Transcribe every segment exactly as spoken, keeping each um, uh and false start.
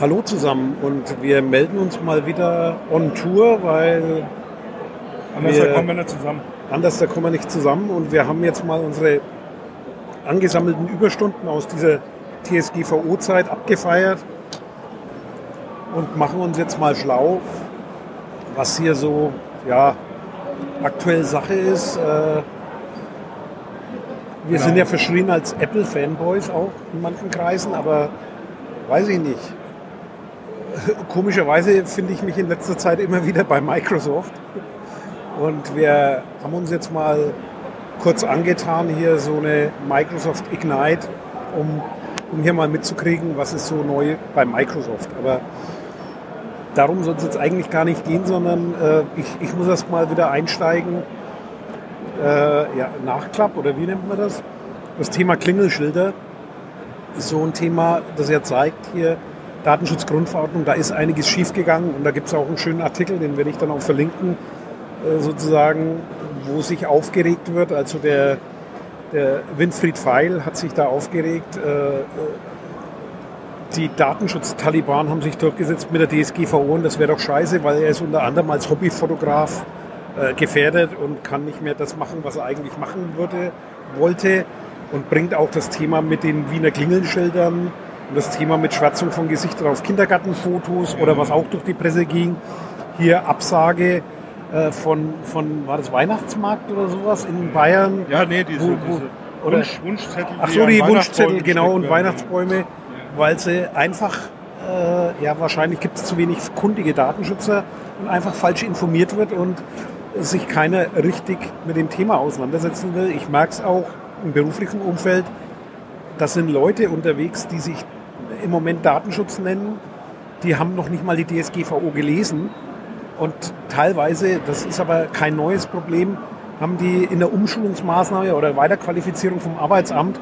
Hallo zusammen und wir melden uns mal wieder on Tour, weil anders wir, da kommen wir nicht zusammen. Anders da kommen wir nicht zusammen und wir haben jetzt mal unsere angesammelten Überstunden aus dieser T S G V O-Zeit abgefeiert und machen uns jetzt mal schlau, was hier so ja, aktuell Sache ist. Wir genau. sind ja verschrien als Apple-Fanboys auch in manchen Kreisen, aber weiß ich nicht. Komischerweise finde ich mich in letzter Zeit immer wieder bei Microsoft. Und wir haben uns jetzt mal kurz angetan, hier so eine Microsoft Ignite, um, um hier mal mitzukriegen, was ist so neu bei Microsoft. Aber darum soll es jetzt eigentlich gar nicht gehen, sondern äh, ich, ich muss erst mal wieder einsteigen. Äh, ja, Nachklapp oder wie nennt man das? Das Thema Klingelschilder ist so ein Thema, das ja zeigt hier, Datenschutzgrundverordnung, da ist einiges schiefgegangen und da gibt es auch einen schönen Artikel, den werde ich dann auch verlinken, sozusagen, wo sich aufgeregt wird. Also der, der Winfried Veil hat sich da aufgeregt. Die Datenschutz-Taliban haben sich durchgesetzt mit der D S G V O und das wäre doch scheiße, weil er ist unter anderem als Hobbyfotograf gefährdet und kann nicht mehr das machen, was er eigentlich machen würde, wollte und bringt auch das Thema mit den Wiener Klingelschildern und das Thema mit Schwärzung von Gesichtern auf Kindergartenfotos oder was auch durch die Presse ging. Hier Absage äh, von, von, war das Weihnachtsmarkt oder sowas in Bayern? Ja, nee, diese, wo, wo, diese oder, Wunsch, Wunschzettel. Ach so, die Wunschzettel, genau, und Weihnachtsbäume, ja. Weil sie einfach, äh, ja, wahrscheinlich gibt es zu wenig kundige Datenschützer und einfach falsch informiert wird und sich keiner richtig mit dem Thema auseinandersetzen will. Ich merke es auch im beruflichen Umfeld, das sind Leute unterwegs, die sich im Moment Datenschutz nennen, die haben noch nicht mal die D S G V O gelesen und teilweise, das ist aber kein neues Problem, haben die in der Umschulungsmaßnahme oder Weiterqualifizierung vom Arbeitsamt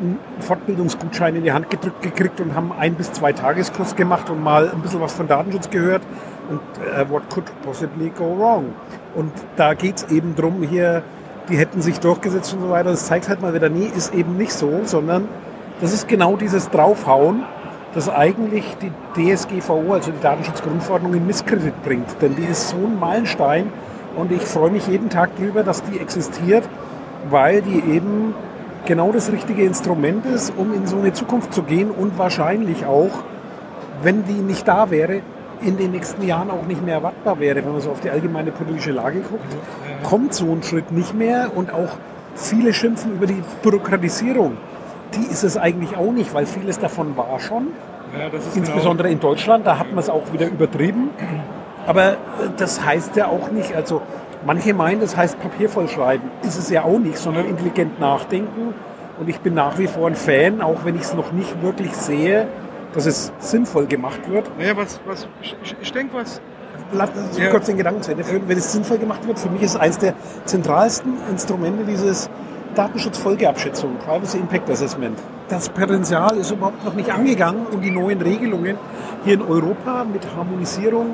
einen Fortbildungsgutschein in die Hand gedrückt gekriegt und haben ein bis zwei Tageskurs gemacht und mal ein bisschen was von Datenschutz gehört und uh, what could possibly go wrong? Und da geht es eben drum hier, die hätten sich durchgesetzt und so weiter. Das zeigt halt mal wieder, nie, ist eben nicht so, sondern das ist genau dieses Draufhauen, das eigentlich die D S G V O, also die Datenschutzgrundverordnung, in Misskredit bringt. Denn die ist so ein Meilenstein und ich freue mich jeden Tag drüber, dass die existiert, weil die eben genau das richtige Instrument ist, um in so eine Zukunft zu gehen und wahrscheinlich auch, wenn die nicht da wäre, in den nächsten Jahren auch nicht mehr erwartbar wäre, wenn man so auf die allgemeine politische Lage guckt, kommt so ein Schritt nicht mehr und auch viele schimpfen über die Bürokratisierung. Die ist es eigentlich auch nicht, weil vieles davon war schon, ja, das ist insbesondere genau. In Deutschland, da hat man es auch wieder übertrieben, aber das heißt ja auch nicht, also manche meinen, das heißt Papier vollschreiben, ist es ja auch nicht, sondern intelligent nachdenken und ich bin nach wie vor ein Fan, auch wenn ich es noch nicht wirklich sehe, dass es sinnvoll gemacht wird. Naja, was, was, ich, ich denke, was... Lass uns ja. kurz den Gedanken zu Ende führen. Wenn es sinnvoll gemacht wird, für mich ist eines der zentralsten Instrumente dieses Datenschutzfolgeabschätzung, Privacy Impact Assessment. Das Potenzial ist überhaupt noch nicht angegangen und die neuen Regelungen hier in Europa mit Harmonisierung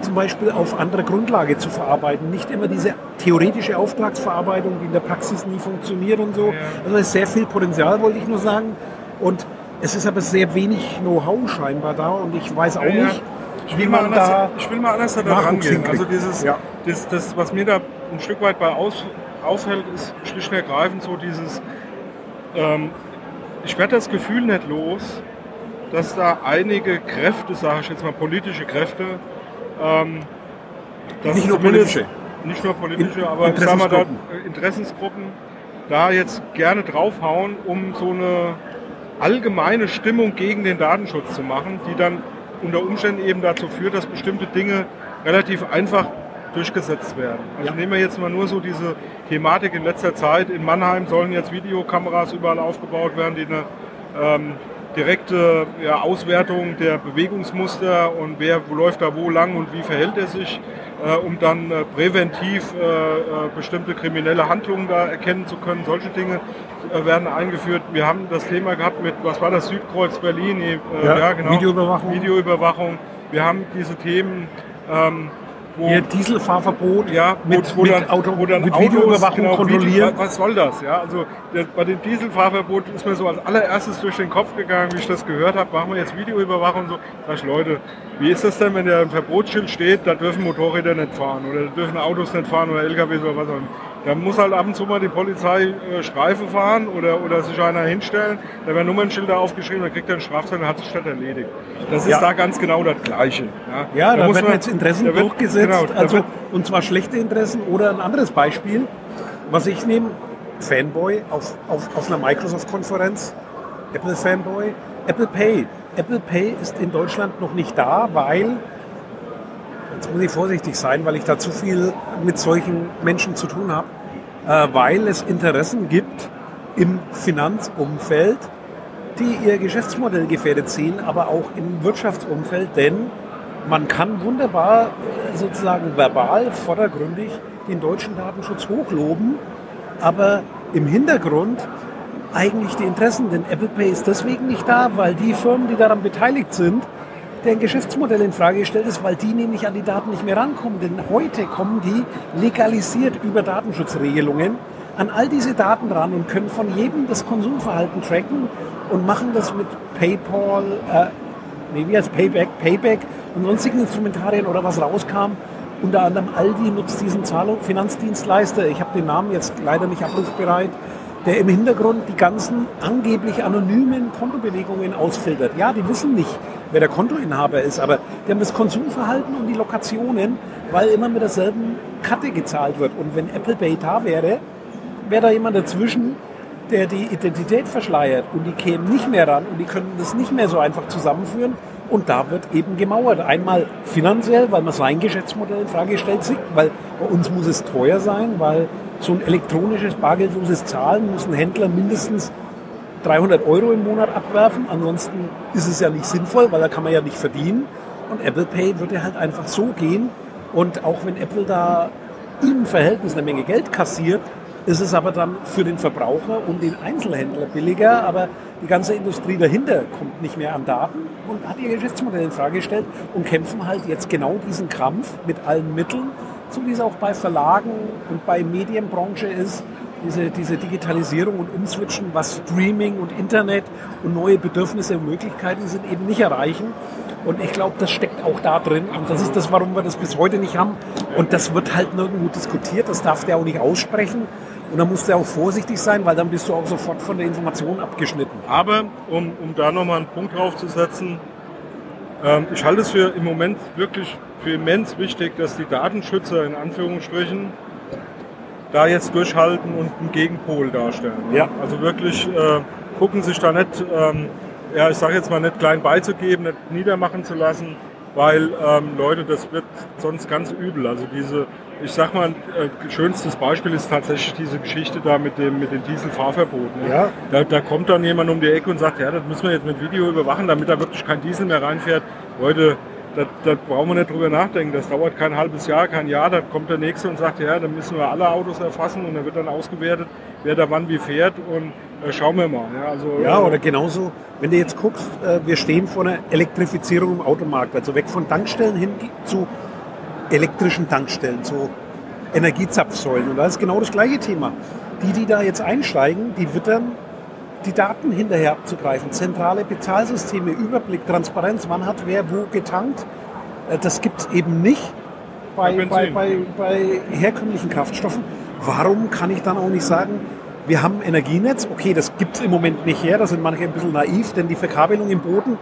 zum Beispiel auf anderer Grundlage zu verarbeiten. Nicht immer diese theoretische Auftragsverarbeitung, die in der Praxis nie funktioniert und so. Ja. Also es ist sehr viel Potenzial, wollte ich nur sagen. Und es ist aber sehr wenig Know-how scheinbar da und ich weiß auch ja, nicht, ich will wie man anders, da Ich will mal anders da dran gehen. Also dieses, ja. das, das, was mir da ein Stück weit bei aus, auffällt, ist schlicht und ergreifend so dieses, ähm, ich werde das Gefühl nicht los, dass da einige Kräfte, sage ich jetzt mal politische Kräfte, ähm, dass nicht nur politische, nicht nur politische, in, aber Interessensgruppen. Ich sag mal da, Interessensgruppen da jetzt gerne draufhauen, um so eine allgemeine Stimmung gegen den Datenschutz zu machen, die dann unter Umständen eben dazu führt, dass bestimmte Dinge relativ einfach durchgesetzt werden. Also ja. nehmen wir jetzt mal nur so diese Thematik in letzter Zeit. In Mannheim sollen jetzt Videokameras überall aufgebaut werden, die eine ähm, direkte ja, Auswertung der Bewegungsmuster und wer läuft da wo lang und wie verhält er sich, äh, um dann äh, präventiv äh, äh, bestimmte kriminelle Handlungen da erkennen zu können. Solche Dinge äh, werden eingeführt. Wir haben das Thema gehabt mit, was war das, Südkreuz Berlin, äh, ja, ja, genau, Videoüberwachung. Videoüberwachung. Wir haben diese Themen ähm, Wo Ihr Dieselfahrverbot, ja, mit, wo, wo mit, dann, Auto, wo dann mit Autos, Videoüberwachung genau, kontrollieren. Was soll das? Ja? Also das, bei dem Dieselfahrverbot ist mir so als allererstes durch den Kopf gegangen, wie ich das gehört habe, machen wir jetzt Videoüberwachung und so. Sag ich, Leute, wie ist das denn, wenn da ein Verbotsschild steht, da dürfen Motorräder nicht fahren oder da dürfen Autos nicht fahren oder L K Ws oder was auch immer. Da muss halt ab und zu mal die Polizei äh, Streife fahren oder, oder sich einer hinstellen. Da werden Nummernschilder aufgeschrieben, dann kriegt er einen Strafzettel und hat sich das erledigt. Das ist ja. da ganz genau das Gleiche. Ja, ja da, da muss werden man, jetzt Interessen da wird, durchgesetzt, genau, also, wird, und zwar schlechte Interessen. Oder ein anderes Beispiel, was ich nehme, Fanboy auf, auf, auf einer Microsoft-Konferenz, Apple Fanboy, Apple Pay. Apple Pay ist in Deutschland noch nicht da, weil... Jetzt muss ich vorsichtig sein, weil ich da zu viel mit solchen Menschen zu tun habe, äh, weil es Interessen gibt im Finanzumfeld, die ihr Geschäftsmodell gefährdet sehen, aber auch im Wirtschaftsumfeld, denn man kann wunderbar äh, sozusagen verbal vordergründig den deutschen Datenschutz hochloben, aber im Hintergrund eigentlich die Interessen, denn Apple Pay ist deswegen nicht da, weil die Firmen, die daran beteiligt sind, deren Geschäftsmodell in Frage gestellt ist, weil die nämlich an die Daten nicht mehr rankommen. Denn heute kommen die legalisiert über Datenschutzregelungen an all diese Daten ran und können von jedem das Konsumverhalten tracken und machen das mit PayPal, äh, nee, wie heißt Payback, Payback und sonstigen Instrumentarien oder was rauskam. Unter anderem Aldi nutzt diesen Zahlung, Finanzdienstleister, ich habe den Namen jetzt leider nicht abrufbereit, der im Hintergrund die ganzen angeblich anonymen Kontobewegungen ausfiltert. Ja, die wissen nicht, wer der Kontoinhaber ist, aber die haben das Konsumverhalten und die Lokationen, weil immer mit derselben Karte gezahlt wird. Und wenn Apple Pay da wäre, wäre da jemand dazwischen, der die Identität verschleiert und die kämen nicht mehr ran und die können das nicht mehr so einfach zusammenführen. Und da wird eben gemauert. Einmal finanziell, weil man sein Geschäftsmodell in Frage stellt, weil bei uns muss es teuer sein, weil so ein elektronisches, bargeldloses Zahlen muss ein Händler mindestens dreihundert Euro im Monat abwerfen. Ansonsten ist es ja nicht sinnvoll, weil da kann man ja nicht verdienen. Und Apple Pay wird ja halt einfach so gehen. Und auch wenn Apple da im Verhältnis eine Menge Geld kassiert, ist es aber dann für den Verbraucher und den Einzelhändler billiger, aber die ganze Industrie dahinter kommt nicht mehr an Daten und hat ihr Geschäftsmodell in Frage gestellt und kämpfen halt jetzt genau diesen Krampf mit allen Mitteln, so wie es auch bei Verlagen und bei Medienbranche ist, diese, diese Digitalisierung und Umswitchen, was Streaming und Internet und neue Bedürfnisse und Möglichkeiten sind, eben nicht erreichen. Und ich glaube, das steckt auch da drin. Und das ist das, warum wir das bis heute nicht haben. Und das wird halt nirgendwo diskutiert. Das darf der auch nicht aussprechen. Und da musst du auch vorsichtig sein, weil dann bist du auch sofort von der Information abgeschnitten. Aber, um, um da nochmal einen Punkt drauf zu setzen, ähm, ich halte es für im Moment wirklich für immens wichtig, dass die Datenschützer in Anführungsstrichen da jetzt durchhalten und einen Gegenpol darstellen. Ja. Also wirklich äh, gucken sich da nicht... Ähm, Ja, ich sage jetzt mal, nicht klein beizugeben, nicht niedermachen zu lassen, weil, ähm, Leute, das wird sonst ganz übel. Also diese, ich sag mal, äh, schönstes Beispiel ist tatsächlich diese Geschichte da mit dem, mit den Dieselfahrverboten. Ne? Ja. Da, da kommt dann jemand um die Ecke und sagt, ja, das müssen wir jetzt mit Video überwachen, damit da wirklich kein Diesel mehr reinfährt. Leute, da, da brauchen wir nicht drüber nachdenken. Das dauert kein halbes Jahr, kein Jahr. Da kommt der Nächste und sagt, ja, dann müssen wir alle Autos erfassen und dann wird dann ausgewertet, wer da wann wie fährt und äh, schauen wir mal. Ja, also, ja, oder genauso, wenn du jetzt guckst, äh, wir stehen vor einer Elektrifizierung im Automarkt. Also weg von Tankstellen hin zu elektrischen Tankstellen, zu Energiezapfsäulen. Und da ist genau das gleiche Thema. Die, die da jetzt einsteigen, die wittern, die Daten hinterher abzugreifen, zentrale Bezahlsysteme, Überblick, Transparenz, wann hat wer wo getankt, das gibt es eben nicht bei, bei, bei, bei, bei herkömmlichen Kraftstoffen. Warum kann ich dann auch nicht sagen, wir haben ein Energienetz, okay, das gibt es im Moment nicht her, da sind manche ein bisschen naiv, denn die Verkabelung im Boden,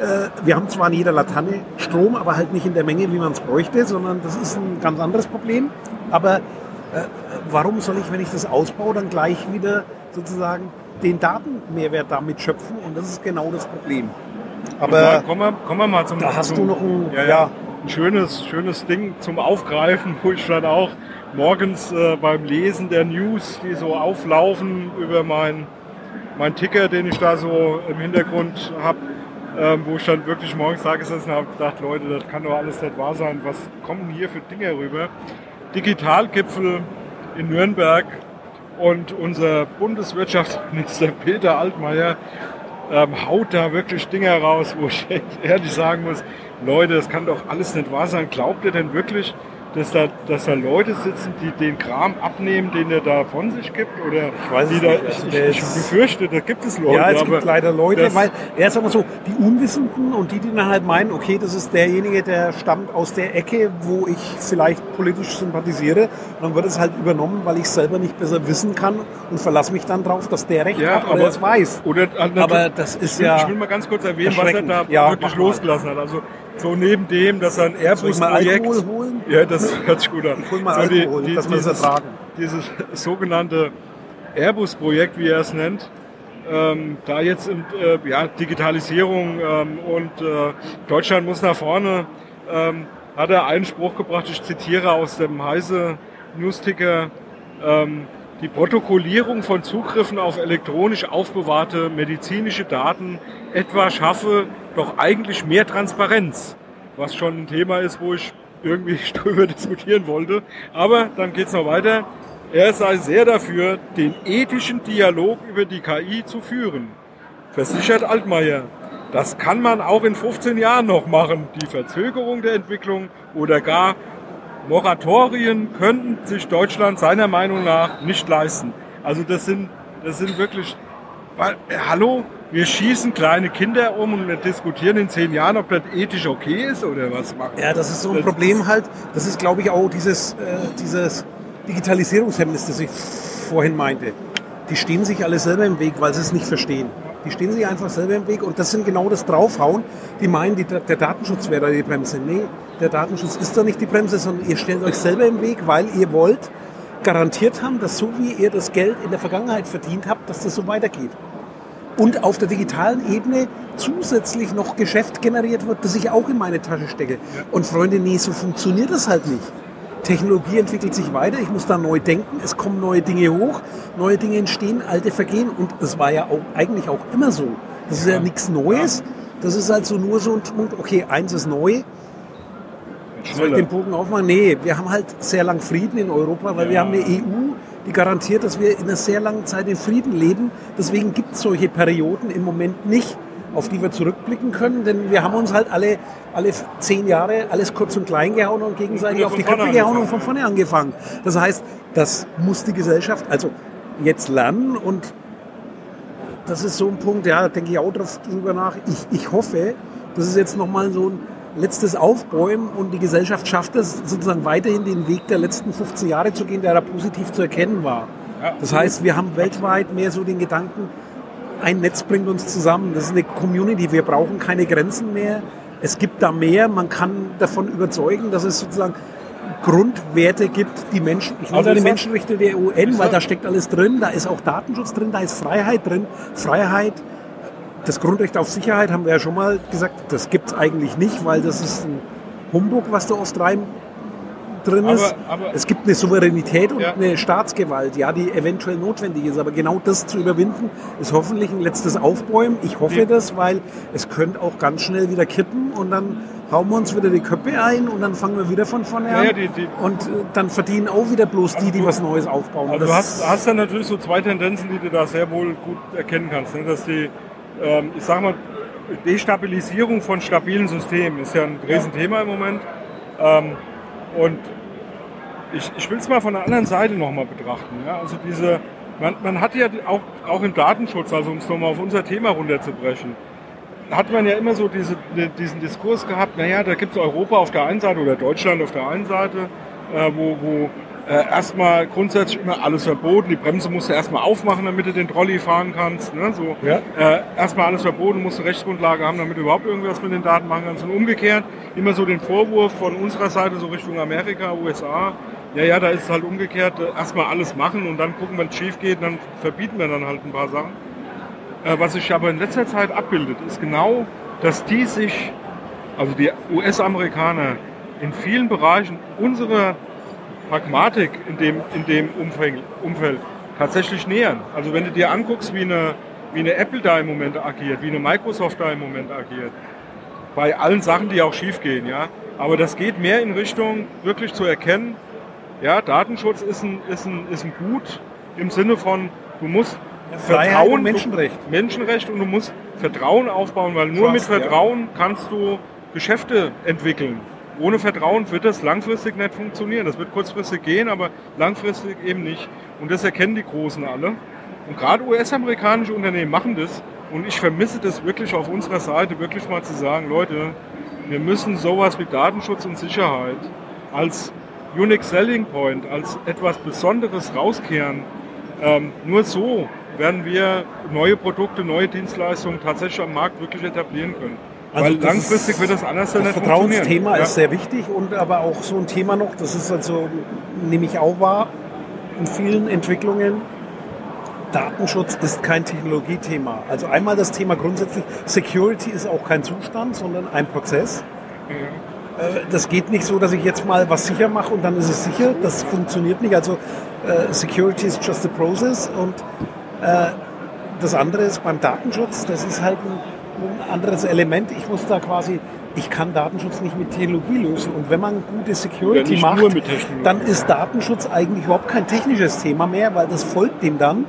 äh, wir haben zwar in jeder Laterne Strom, aber halt nicht in der Menge, wie man es bräuchte, sondern das ist ein ganz anderes Problem, aber äh, warum soll ich, wenn ich das ausbaue, dann gleich wieder sozusagen den Datenmehrwert damit schöpfen und das ist genau das Problem. Aber mal, kommen, wir, kommen wir mal zum... Da hast zum, du noch ein, ja, ja, ein schönes, schönes Ding zum Aufgreifen, wo ich dann auch morgens äh, beim Lesen der News, die so auflaufen über mein, mein Ticker, den ich da so im Hintergrund habe, äh, wo ich dann wirklich morgens da gesessen habe und gedacht, Leute, das kann doch alles nicht wahr sein, was kommen hier für Dinge rüber? Digitalgipfel in Nürnberg. Und unser Bundeswirtschaftsminister Peter Altmaier ähm, haut da wirklich Dinge raus, wo ich ehrlich sagen muss, Leute, das kann doch alles nicht wahr sein. Glaubt ihr denn wirklich, dass da, dass da Leute sitzen, die den Kram abnehmen, den er da von sich gibt? Oder ich weiß die nicht, da, ich, ich, ich befürchte, da gibt es Leute. Ja, es aber gibt leider Leute, weil, ja, sagen wir so, die Unwissenden und die, die dann halt meinen, okay, das ist derjenige, der stammt aus der Ecke, wo ich vielleicht politisch sympathisiere. Und dann wird es halt übernommen, weil ich es selber nicht besser wissen kann und verlasse mich dann drauf, dass der Recht ja, hat oder es weiß. Oder, also, aber das ist ich will, ja... Ich will mal ganz kurz erwähnen, was er da ja, wirklich losgelassen hat. Also, so neben dem, dass er ein Airbus-Projekt... Soll ich mal Alkohol holen? Ja, das hört sich gut an. Ich hol mal so Alkohol, die, die, dass wir es ertragen. Dieses sogenannte Airbus-Projekt, wie er es nennt, ähm, da jetzt in, äh, ja, Digitalisierung ähm, und äh, Deutschland muss nach vorne, ähm, hat er einen Spruch gebracht, ich zitiere aus dem Heise-Newsticker, ähm, die Protokollierung von Zugriffen auf elektronisch aufbewahrte medizinische Daten etwa schaffe doch eigentlich mehr Transparenz, was schon ein Thema ist, wo ich irgendwie drüber diskutieren wollte. Aber dann geht es noch weiter. Er sei sehr dafür, den ethischen Dialog über die K I zu führen, versichert Altmaier. Das kann man auch in fünfzehn Jahren noch machen. Die Verzögerung der Entwicklung oder gar Moratorien könnten sich Deutschland seiner Meinung nach nicht leisten. Also das sind, das sind wirklich, weil, hallo, wir schießen kleine Kinder um und wir diskutieren in zehn Jahren, ob das ethisch okay ist oder was machen. Ja, das ist so ein das Problem halt. Das ist, glaube ich, auch dieses, äh, dieses Digitalisierungshemmnis, das ich vorhin meinte. Die stehen sich alle selber im Weg, weil sie es nicht verstehen. Die stehen sich einfach selber im Weg und das sind genau das Draufhauen. Die meinen, die, der Datenschutz wäre da die Bremse. Nee, der Datenschutz ist da nicht die Bremse, sondern ihr stellt euch selber im Weg, weil ihr wollt garantiert haben, dass so wie ihr das Geld in der Vergangenheit verdient habt, dass das so weitergeht. Und auf der digitalen Ebene zusätzlich noch Geschäft generiert wird, das ich auch in meine Tasche stecke. Und Freunde, nee, so funktioniert das halt nicht. Technologie entwickelt sich weiter, ich muss da neu denken, es kommen neue Dinge hoch, neue Dinge entstehen, alte vergehen und das war ja auch, eigentlich auch immer so. Das ist ja, ja nichts Neues, das ist halt so nur so ein Punkt, okay, eins ist neu, soll ich den Bogen aufmachen? Nee, wir haben halt sehr lang Frieden in Europa, weil ja. wir haben eine E U, die garantiert, dass wir in einer sehr langen Zeit in Frieden leben, deswegen gibt es solche Perioden im Moment nicht, auf die wir zurückblicken können, denn wir haben uns halt alle, alle zehn Jahre alles kurz und klein gehauen und gegenseitig auf die Köpfe gehauen und von vorne angefangen. Das heißt, das muss die Gesellschaft also jetzt lernen und das ist so ein Punkt, ja, da denke ich auch drüber nach. Ich, ich hoffe, das ist jetzt nochmal so ein letztes Aufbäumen und die Gesellschaft schafft es, sozusagen weiterhin den Weg der letzten fünfzehn Jahre zu gehen, der da positiv zu erkennen war. Das heißt, wir haben weltweit mehr so den Gedanken, ein Netz bringt uns zusammen, das ist eine Community, wir brauchen keine Grenzen mehr, es gibt da mehr, man kann davon überzeugen, dass es sozusagen Grundwerte gibt, die Menschen, ich nenne die Menschenrechte der U N, weil da steckt alles drin, da ist auch Datenschutz drin, da ist Freiheit drin, Freiheit, das Grundrecht auf Sicherheit haben wir ja schon mal gesagt, das gibt es eigentlich nicht, weil das ist ein Humbug, was da oft rein drin ist. Aber, aber es gibt eine Souveränität und ja. eine Staatsgewalt, ja, die eventuell notwendig ist. Aber genau das zu überwinden, ist hoffentlich ein letztes Aufbäumen. Ich hoffe ja. das, weil es könnte auch ganz schnell wieder kippen und dann hauen wir uns wieder die Köpfe ein und dann fangen wir wieder von vorne an. Ja, die, die, und dann verdienen auch wieder bloß also die, die du, was Neues aufbauen. Also du hast, hast dann natürlich so zwei Tendenzen, die du da sehr wohl gut erkennen kannst. Ne? Dass die, ähm, ich sag mal, Destabilisierung von stabilen Systemen ist ja ein Riesenthema ja. im Moment. Ähm, und Ich, ich will es mal von der anderen Seite nochmal betrachten. Ja? Also diese, man, man hat ja auch, auch im Datenschutz, also um es nochmal auf unser Thema runterzubrechen, hat man ja immer so diese, diesen Diskurs gehabt, naja, da gibt es Europa auf der einen Seite oder Deutschland auf der einen Seite, äh, wo, wo äh, erstmal grundsätzlich immer alles verboten, die Bremse musst du erstmal aufmachen, damit du den Trolley fahren kannst. Ne? So, ja. äh, erstmal alles verboten, musst du Rechtsgrundlage haben, damit du überhaupt irgendwas mit den Daten machen kannst. Und umgekehrt immer so den Vorwurf von unserer Seite, so Richtung Amerika, U S A, Ja, ja, da ist es halt umgekehrt, erstmal alles machen und dann gucken, wenn es schief geht, dann verbieten wir dann halt ein paar Sachen. Äh, was sich aber in letzter Zeit abbildet, ist genau, dass die sich, also die U S-Amerikaner, in vielen Bereichen unserer Pragmatik in dem, in dem Umfeld, Umfeld tatsächlich nähern. Also wenn du dir anguckst, wie eine, wie eine Apple da im Moment agiert, wie eine Microsoft da im Moment agiert, bei allen Sachen, die auch schief gehen, ja, aber das geht mehr in Richtung, wirklich zu erkennen, ja, Datenschutz ist ein, ist, ein, ist ein Gut im Sinne von, du musst Freiheit vertrauen, und Menschenrecht. Du, Menschenrecht und du musst Vertrauen aufbauen, weil nur Trust, mit Vertrauen ja. kannst du Geschäfte entwickeln. Ohne Vertrauen wird das langfristig nicht funktionieren. Das wird kurzfristig gehen, aber langfristig eben nicht. Und das erkennen die Großen alle. Und gerade U S-amerikanische Unternehmen machen das. Und ich vermisse das wirklich auf unserer Seite, wirklich mal zu sagen, Leute, wir müssen sowas wie Datenschutz und Sicherheit als Unique Selling Point, als etwas Besonderes rauskehren. Ähm, nur so werden wir neue Produkte, neue Dienstleistungen tatsächlich am Markt wirklich etablieren können. Also weil langfristig wird das anders sein. Das Vertrauensthema ja. ist sehr wichtig und aber auch so ein Thema noch, das ist also, nehme ich auch wahr, in vielen Entwicklungen, Datenschutz ist kein Technologiethema. Also einmal das Thema grundsätzlich, Security ist auch kein Zustand, sondern ein Prozess. Ja. Das geht nicht so, dass ich jetzt mal was sicher mache und dann ist es sicher, das funktioniert nicht. Also Security is just a process und das andere ist beim Datenschutz, das ist halt ein ein anderes Element. Ich muss da quasi, ich kann Datenschutz nicht mit Technologie lösen. Und wenn man gute Security macht, dann ist Datenschutz eigentlich überhaupt kein technisches Thema mehr, weil das folgt dem dann,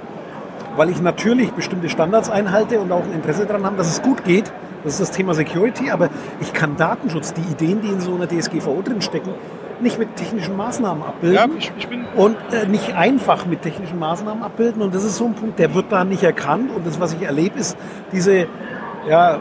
weil ich natürlich bestimmte Standards einhalte und auch ein Interesse daran habe, dass es gut geht. Das ist das Thema Security, aber ich kann Datenschutz, die Ideen, die in so einer D S G V O drinstecken, nicht mit technischen Maßnahmen abbilden ja, ich, ich bin und äh, nicht einfach mit technischen Maßnahmen abbilden. Und das ist so ein Punkt, der wird da nicht erkannt. Und das, was ich erlebe, ist diese Ja,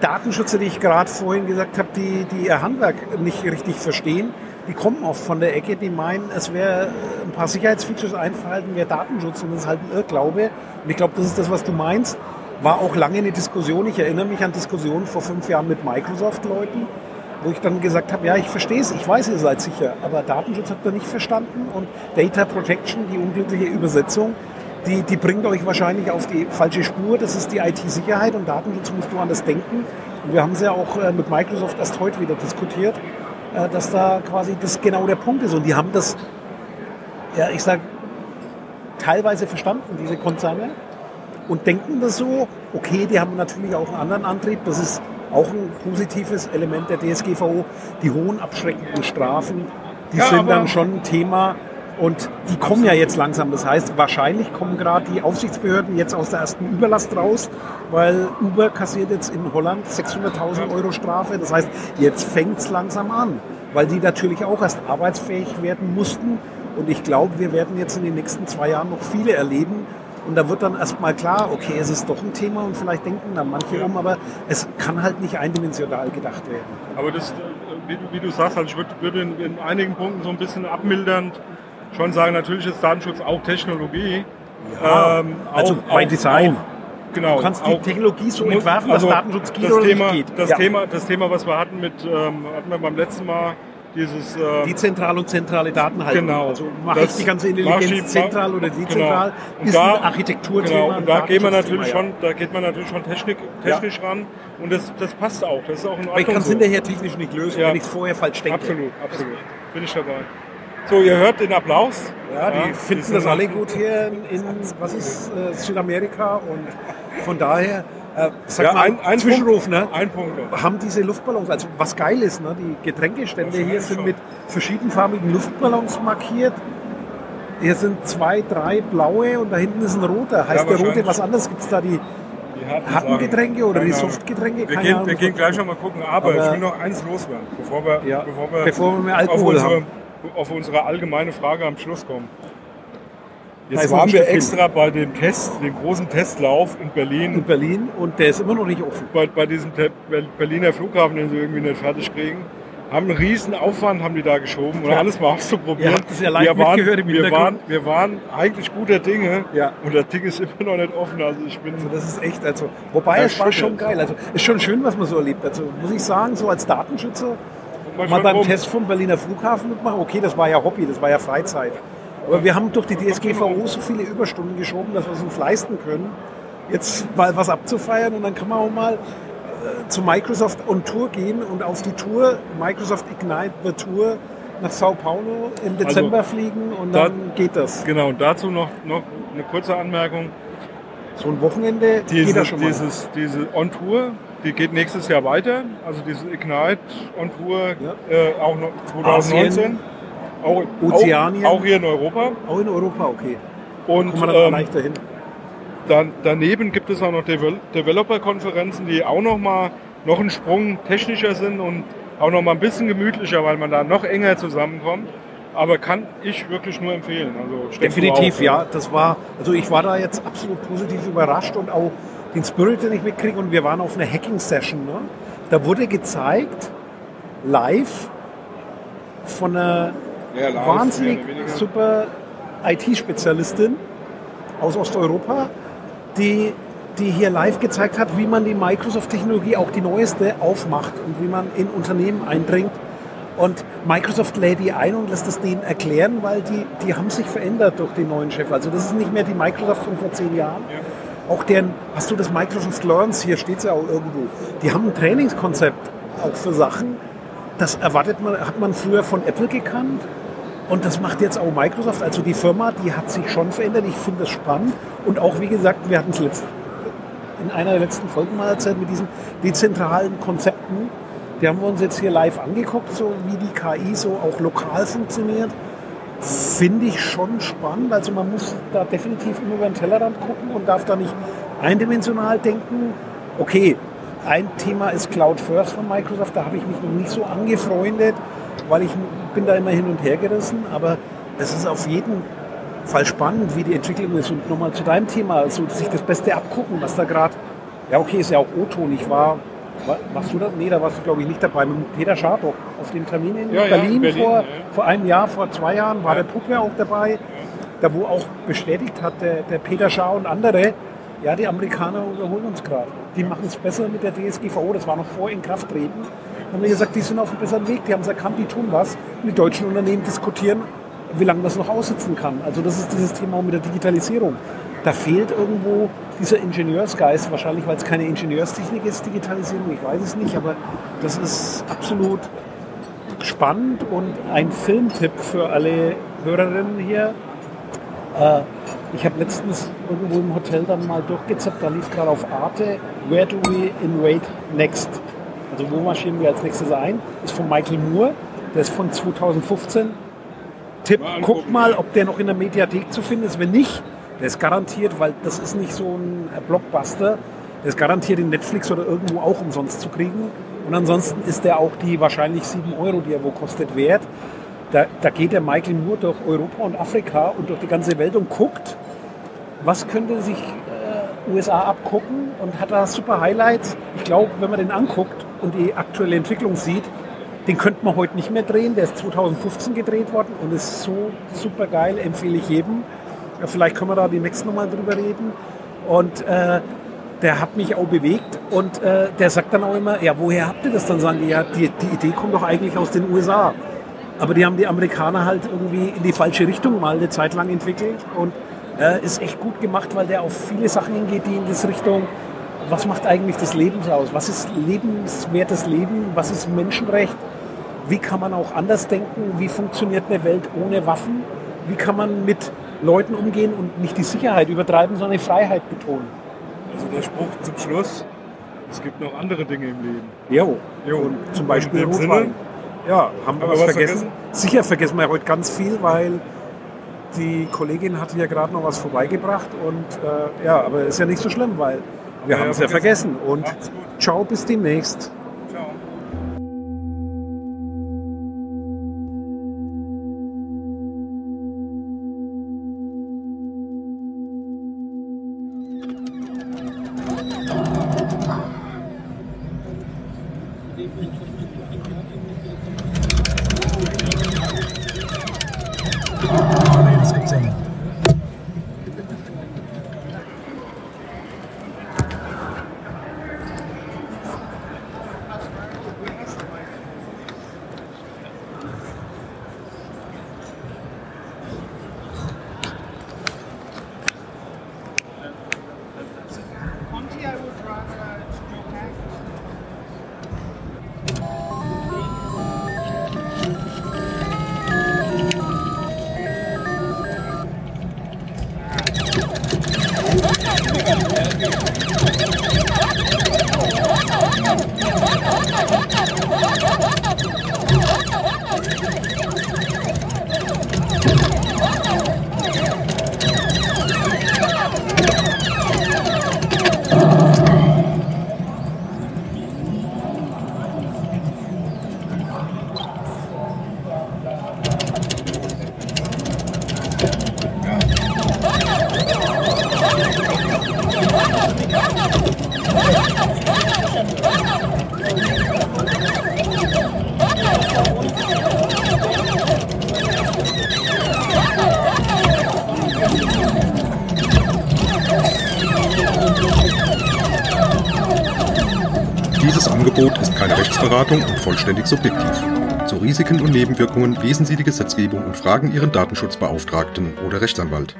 Datenschützer, die ich gerade vorhin gesagt habe, die, die ihr Handwerk nicht richtig verstehen, die kommen oft von der Ecke, die meinen, es wäre ein paar Sicherheitsfeatures einverhalten, wäre Datenschutz und das ist halt ein Irrglaube. Und ich glaube, das ist das, was du meinst. War auch lange eine Diskussion. Ich erinnere mich an Diskussionen vor fünf Jahren mit Microsoft-Leuten, wo ich dann gesagt habe, ja, ich verstehe es, ich weiß, ihr seid sicher, aber Datenschutz habt ihr nicht verstanden und Data Protection, die unglückliche Übersetzung, Die, die bringt euch wahrscheinlich auf die falsche Spur. Das ist die I T-Sicherheit und Datenschutz musst du anders denken. Und wir haben es ja auch mit Microsoft erst heute wieder diskutiert, dass da quasi das genau der Punkt ist. Und die haben das, ja, ich sage, teilweise verstanden, diese Konzerne, und denken das so, okay, die haben natürlich auch einen anderen Antrieb. Das ist auch ein positives Element der D S G V O. Die hohen abschreckenden Strafen, die ja, sind dann schon ein Thema. Und die kommen ja jetzt langsam. Das heißt, wahrscheinlich kommen gerade die Aufsichtsbehörden jetzt aus der ersten Überlast raus, weil Uber kassiert jetzt in Holland sechshunderttausend Euro Strafe. Das heißt, jetzt fängt es langsam an, weil die natürlich auch erst arbeitsfähig werden mussten. Und ich glaube, wir werden jetzt in den nächsten zwei Jahren noch viele erleben. Und da wird dann erstmal klar, okay, es ist doch ein Thema und vielleicht denken dann manche um, aber es kann halt nicht eindimensional gedacht werden. Aber das, wie du, wie du sagst, also ich würde, würde in, in einigen Punkten so ein bisschen abmildernd schon sagen, natürlich ist Datenschutz auch Technologie. Ja, ähm, also auch, bei Design. Auch, genau, du kannst die auch, Technologie so entwerfen, dass also Datenschutz geht das oder Thema, nicht geht. Das, ja. Thema, das Thema, was wir hatten, mit, ähm, hatten wir beim letzten Mal, dieses... Ähm, dezentrale und zentrale Datenhaltung. Genau. Also mache ich die ganze Intelligenz zentral oder dezentral, genau. ist da, ein Architekturthema. Genau, und da, geht man natürlich ja. schon, da geht man natürlich schon technik, technisch ja. ran und das, das passt auch. Das ist auch in Ordnung. Aber ich kann es so. hinterher technisch nicht lösen, ja. wenn ich es vorher falsch denke. Absolut, absolut. Bin ich dabei. So, ihr hört den Applaus. Ja, die ja, finden die das alle gut hier in was ist, äh, Südamerika und von daher, äh, sag ja, mal, ein, ein Zwischenruf, ne? Ein Punkt. Ja. Haben diese Luftballons, also was geil ist, ne? Die Getränkestände hier sind schon mit verschiedenfarbigen Luftballons markiert. Hier sind zwei, drei blaue und da hinten ist ein roter. Heißt ja, der rote was anderes? Gibt es da die, die Hartengetränke oder die Softgetränke? Wir, gehen, wir gehen gleich noch mal gucken, aber, aber ich will noch eins loswerden, bevor wir, ja, bevor wir, bevor wir mehr Alkohol haben. Auf unsere allgemeine Frage am Schluss kommen. Jetzt also waren wir extra bei dem Test, dem großen Testlauf in Berlin. In Berlin und der ist immer noch nicht offen. Bei, bei diesem Berliner Flughafen, den sie irgendwie nicht fertig kriegen, haben einen riesen Aufwand haben die da geschoben, um alles mal auszuprobieren. Das ja wir, waren, wir, waren, wir waren eigentlich guter Dinge ja. und das Ding ist immer noch nicht offen. Also ich bin also das ist echt, also wobei es war schon geil. Also ist schon schön, was man so erlebt. Also muss ich sagen, so als Datenschützer mal beim rum. Test vom Berliner Flughafen mitmachen, okay, das war ja Hobby, das war ja Freizeit. Aber wir haben durch die D S G V O so viele Überstunden geschoben, dass wir es uns leisten können, jetzt mal was abzufeiern und dann kann man auch mal äh, zu Microsoft on Tour gehen und auf die Tour, Microsoft Ignite the Tour, nach Sao Paulo im Dezember also, fliegen und dann da, geht das. Genau, und dazu noch, noch eine kurze Anmerkung. So ein Wochenende dieses, geht das schon mal. Dieses, diese on Tour, die geht nächstes Jahr weiter, also diese Ignite on Tour, ja. äh, auch noch zwanzig neunzehn, auch, Ozeanien. Auch, auch hier in Europa. Auch in Europa, okay. Und kommen wir dann ähm, leichter hin. Dann, daneben gibt es auch noch Devel- Developer-Konferenzen, die auch noch mal noch einen Sprung technischer sind und auch noch mal ein bisschen gemütlicher, weil man da noch enger zusammenkommt. Aber kann ich wirklich nur empfehlen. Also definitiv, auf, ja. Das war, also ich war da jetzt absolut positiv überrascht und auch den Spirit, den ich mitkriege. Und wir waren auf einer Hacking-Session. Ne? Da wurde gezeigt, live, von einer ja, live, wahnsinnig super I T-Spezialistin aus Osteuropa, die, die hier live gezeigt hat, wie man die Microsoft-Technologie, auch die neueste, aufmacht und wie man in Unternehmen eindringt. Und Microsoft lädt die ein und lässt das denen erklären, weil die, die haben sich verändert durch den neuen Chef. Also das ist nicht mehr die Microsoft von vor zehn Jahren. Ja. Auch deren, hast du das Microsoft Learns, hier steht es ja auch irgendwo, die haben ein Trainingskonzept auch für Sachen, das erwartet man, hat man früher von Apple gekannt. Und das macht jetzt auch Microsoft, also die Firma, die hat sich schon verändert. Ich finde das spannend. Und auch, wie gesagt, wir hatten es in einer der letzten Folgen mal erzählt mit diesen dezentralen Konzepten. Die haben wir uns jetzt hier live angeguckt, so wie die K I so auch lokal funktioniert. Finde ich schon spannend. Also man muss da definitiv immer über den Tellerrand gucken und darf da nicht eindimensional denken. Okay, ein Thema ist Cloud First von Microsoft. Da habe ich mich noch nicht so angefreundet, weil ich bin da immer hin und her gerissen, aber es ist auf jeden Fall spannend, wie die Entwicklung ist. Und nochmal zu deinem Thema, also sich das Beste abgucken, was da gerade, ja okay, ist ja auch O-Ton, ich war, warst du da? Nee, da warst du glaube ich nicht dabei, mit Peter Schaar doch auf dem Termin in ja, Berlin, ja, Berlin vor, ja. vor einem Jahr, vor zwei Jahren war ja. der Puppe auch dabei, ja. da wo auch bestätigt hat, der, der Peter Schaar und andere, ja, die Amerikaner überholen uns gerade. Die machen es besser mit der D S G V O, das war noch vor Inkrafttreten. Haben wir gesagt, die sind auf einem besseren Weg, die haben es erkannt, die tun was. Und die deutschen Unternehmen diskutieren, wie lange das noch aussitzen kann. Also das ist dieses Thema auch mit der Digitalisierung. Da fehlt irgendwo dieser Ingenieursgeist, wahrscheinlich weil es keine Ingenieurstechnik ist, Digitalisierung, ich weiß es nicht, aber das ist absolut spannend und ein Filmtipp für alle Hörerinnen hier. Äh, Ich habe letztens irgendwo im Hotel dann mal durchgezappt, da lief gerade auf Arte, Where do we innovate next? Also wo marschieren wir als nächstes ein? Ist von Michael Moore, der ist von zweitausendfünfzehn. Tipp, guck mal, ob der noch in der Mediathek zu finden ist. Wenn nicht, der ist garantiert, weil das ist nicht so ein Blockbuster, der ist garantiert in Netflix oder irgendwo auch umsonst zu kriegen. Und ansonsten ist der auch die wahrscheinlich sieben Euro, die er wo kostet, wert. Da, da geht der Michael Moore durch Europa und Afrika und durch die ganze Welt und guckt, was könnte sich äh, U S A abgucken und hat da super Highlights. Ich glaube, wenn man den anguckt und die aktuelle Entwicklung sieht, den könnte man heute nicht mehr drehen. Der ist zweitausendfünfzehn gedreht worden und ist so super geil, empfehle ich jedem. Ja, vielleicht können wir da demnächst nochmal drüber reden. Und äh, der hat mich auch bewegt und äh, der sagt dann auch immer, ja, woher habt ihr das dann? Sagen die, ja, die, die Idee kommt doch eigentlich aus den U S A. Aber die haben die Amerikaner halt irgendwie in die falsche Richtung mal eine Zeit lang entwickelt und äh, ist echt gut gemacht, weil der auf viele Sachen hingeht, die in diese Richtung, was macht eigentlich das Leben aus? Was ist lebenswertes Leben? Was ist Menschenrecht? Wie kann man auch anders denken? Wie funktioniert eine Welt ohne Waffen? Wie kann man mit Leuten umgehen und nicht die Sicherheit übertreiben, sondern die Freiheit betonen? Also der Spruch zum Schluss, es gibt noch andere Dinge im Leben. Jo, jo. Und zum Beispiel Rotwein. Ja, haben wir was, was vergessen? vergessen? Sicher vergessen wir heute ganz viel, weil die Kollegin hat hier gerade noch was vorbeigebracht. Und äh, ja, aber ist ja nicht so schlimm, weil wir haben es ja vergessen. Und ciao, bis demnächst. Dieses Angebot ist keine Rechtsberatung und vollständig subjektiv. Zu Risiken und Nebenwirkungen lesen Sie die Gesetzgebung und fragen Ihren Datenschutzbeauftragten oder Rechtsanwalt.